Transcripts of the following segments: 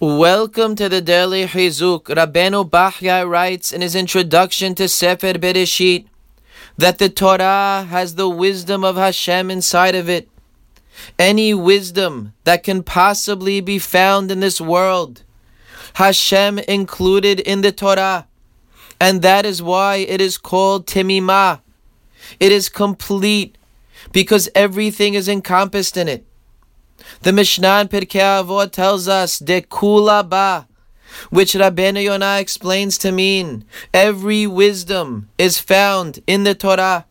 Welcome to the daily Chizuk. Rabbeinu Bachya writes in his introduction to Sefer Bereshit that the Torah has the wisdom of Hashem inside of it. Any wisdom that can possibly be found in this world, Hashem included in the Torah. And that is why it is called Timima. It is complete because everything is encompassed in it. The Mishnah in Pirkei Avot tells us, De Kulaba, which Rabbeinu Yonah explains to mean, every wisdom is found in the Torah.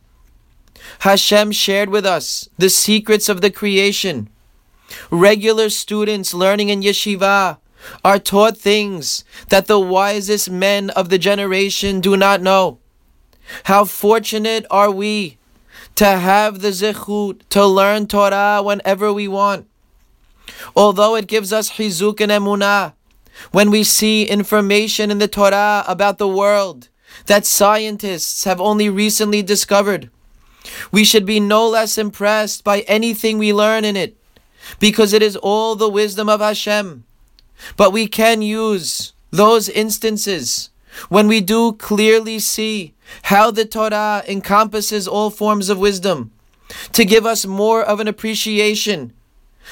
Hashem shared with us the secrets of the creation. Regular students learning in Yeshiva are taught things that the wisest men of the generation do not know. How fortunate are we to have the zechut, to learn Torah whenever we want. Although it gives us Chizuk and Emunah, when we see information in the Torah about the world that scientists have only recently discovered, we should be no less impressed by anything we learn in it, because it is all the wisdom of Hashem. But we can use those instances when we do clearly see how the Torah encompasses all forms of wisdom to give us more of an appreciation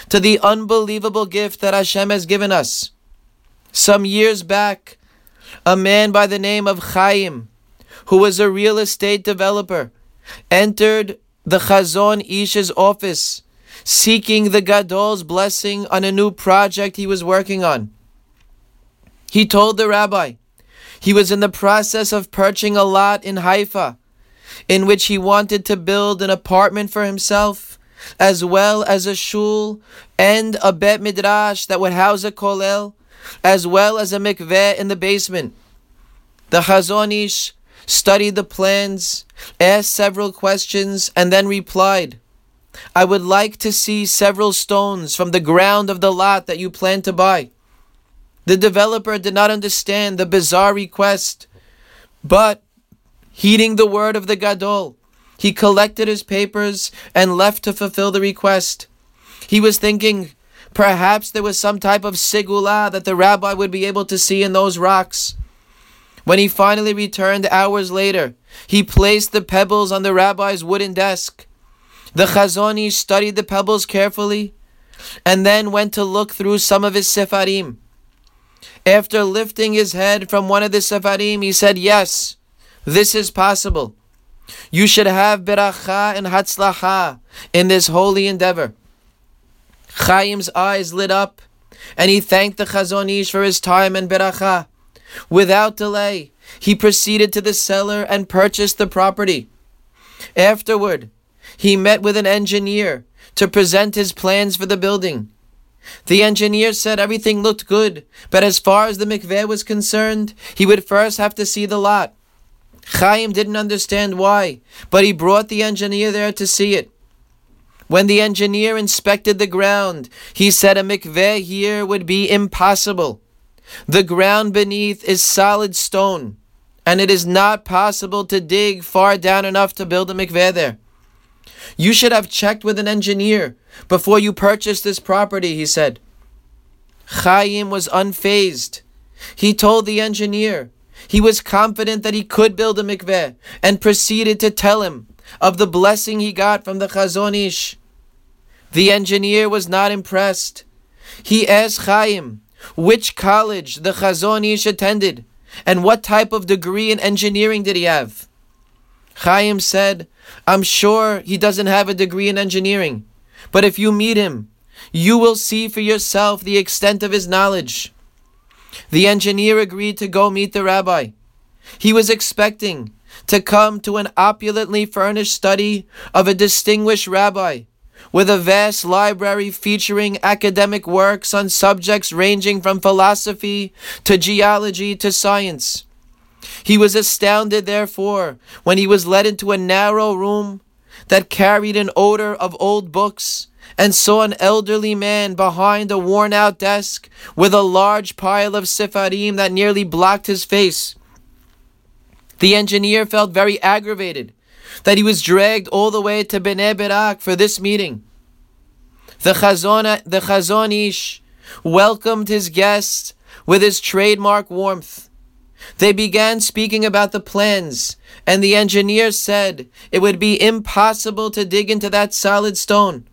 to the unbelievable gift that Hashem has given us. Some years back, a man by the name of Chaim, who was a real estate developer, entered the Chazon Isha's office seeking the Gadol's blessing on a new project he was working on. He told the rabbi he was in the process of purchasing a lot in Haifa, in which he wanted to build an apartment for himself, as well as a shul and a bet midrash that would house a kolel, as well as a mikveh in the basement. The Chazon Ish studied the plans, asked several questions, and then replied, "I would like to see several stones from the ground of the lot that you plan to buy." The developer did not understand the bizarre request, but heeding the word of the Gadol, he collected his papers and left to fulfill the request. He was thinking, perhaps there was some type of sigula that the rabbi would be able to see in those rocks. When he finally returned hours later, he placed the pebbles on the rabbi's wooden desk. The Chazon Ish studied the pebbles carefully and then went to look through some of his sefarim. After lifting his head from one of the sefarim, he said, "Yes, this is possible. You should have Berakha and Hatzlacha in this holy endeavor." Chaim's eyes lit up and he thanked the Chazon Ish for his time and Berakha. Without delay, he proceeded to the seller and purchased the property. Afterward, he met with an engineer to present his plans for the building. The engineer said everything looked good, but as far as the mikveh was concerned, he would first have to see the lot. Chaim didn't understand why, but he brought the engineer there to see it. When the engineer inspected the ground, he said a mikveh here would be impossible. The ground beneath is solid stone, and it is not possible to dig far down enough to build a mikveh there. "You should have checked with an engineer before you purchased this property," he said. Chaim was unfazed. He told the engineer he was confident that he could build a mikveh and proceeded to tell him of the blessing he got from the Chazon Ish. The engineer was not impressed. He asked Chaim which college the Chazon Ish attended and what type of degree in engineering did he have. Chaim said, "I'm sure he doesn't have a degree in engineering, but if you meet him, you will see for yourself the extent of his knowledge." The engineer agreed to go meet the rabbi. He was expecting to come to an opulently furnished study of a distinguished rabbi with a vast library featuring academic works on subjects ranging from philosophy to geology to science. He was astounded, therefore, when he was led into a narrow room that carried an odor of old books and saw an elderly man behind a worn-out desk with a large pile of sefarim that nearly blocked his face. The engineer felt very aggravated that he was dragged all the way to Bnei Brak for this meeting. The Chazon Ish welcomed his guest with his trademark warmth. They began speaking about the plans, and the engineer said it would be impossible to dig into that solid stone.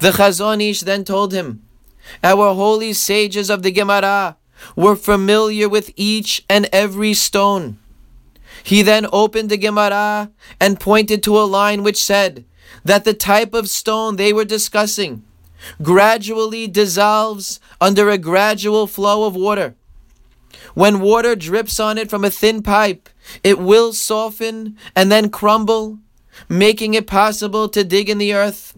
The Chazon Isha then told him, "Our holy sages of the Gemara were familiar with each and every stone." He then opened the Gemara and pointed to a line which said that the type of stone they were discussing gradually dissolves under a gradual flow of water. When water drips on it from a thin pipe, it will soften and then crumble, making it possible to dig in the earth.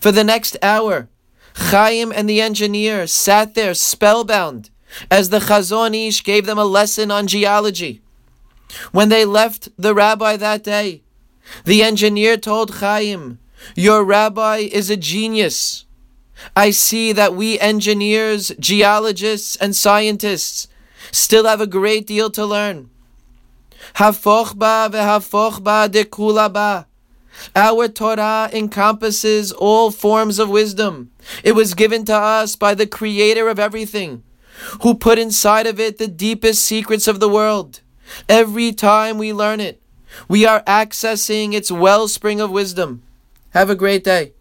For the next hour, Chaim and the engineer sat there spellbound as the Chazon Isha gave them a lesson on geology. When they left the rabbi that day, the engineer told Chaim, "Your rabbi is a genius. I see that we engineers, geologists, and scientists still have a great deal to learn. Hafoch ba vehafoch ba de kulaba. Our Torah encompasses all forms of wisdom. It was given to us by the Creator of everything, who put inside of it the deepest secrets of the world. Every time we learn it, we are accessing its wellspring of wisdom." Have a great day.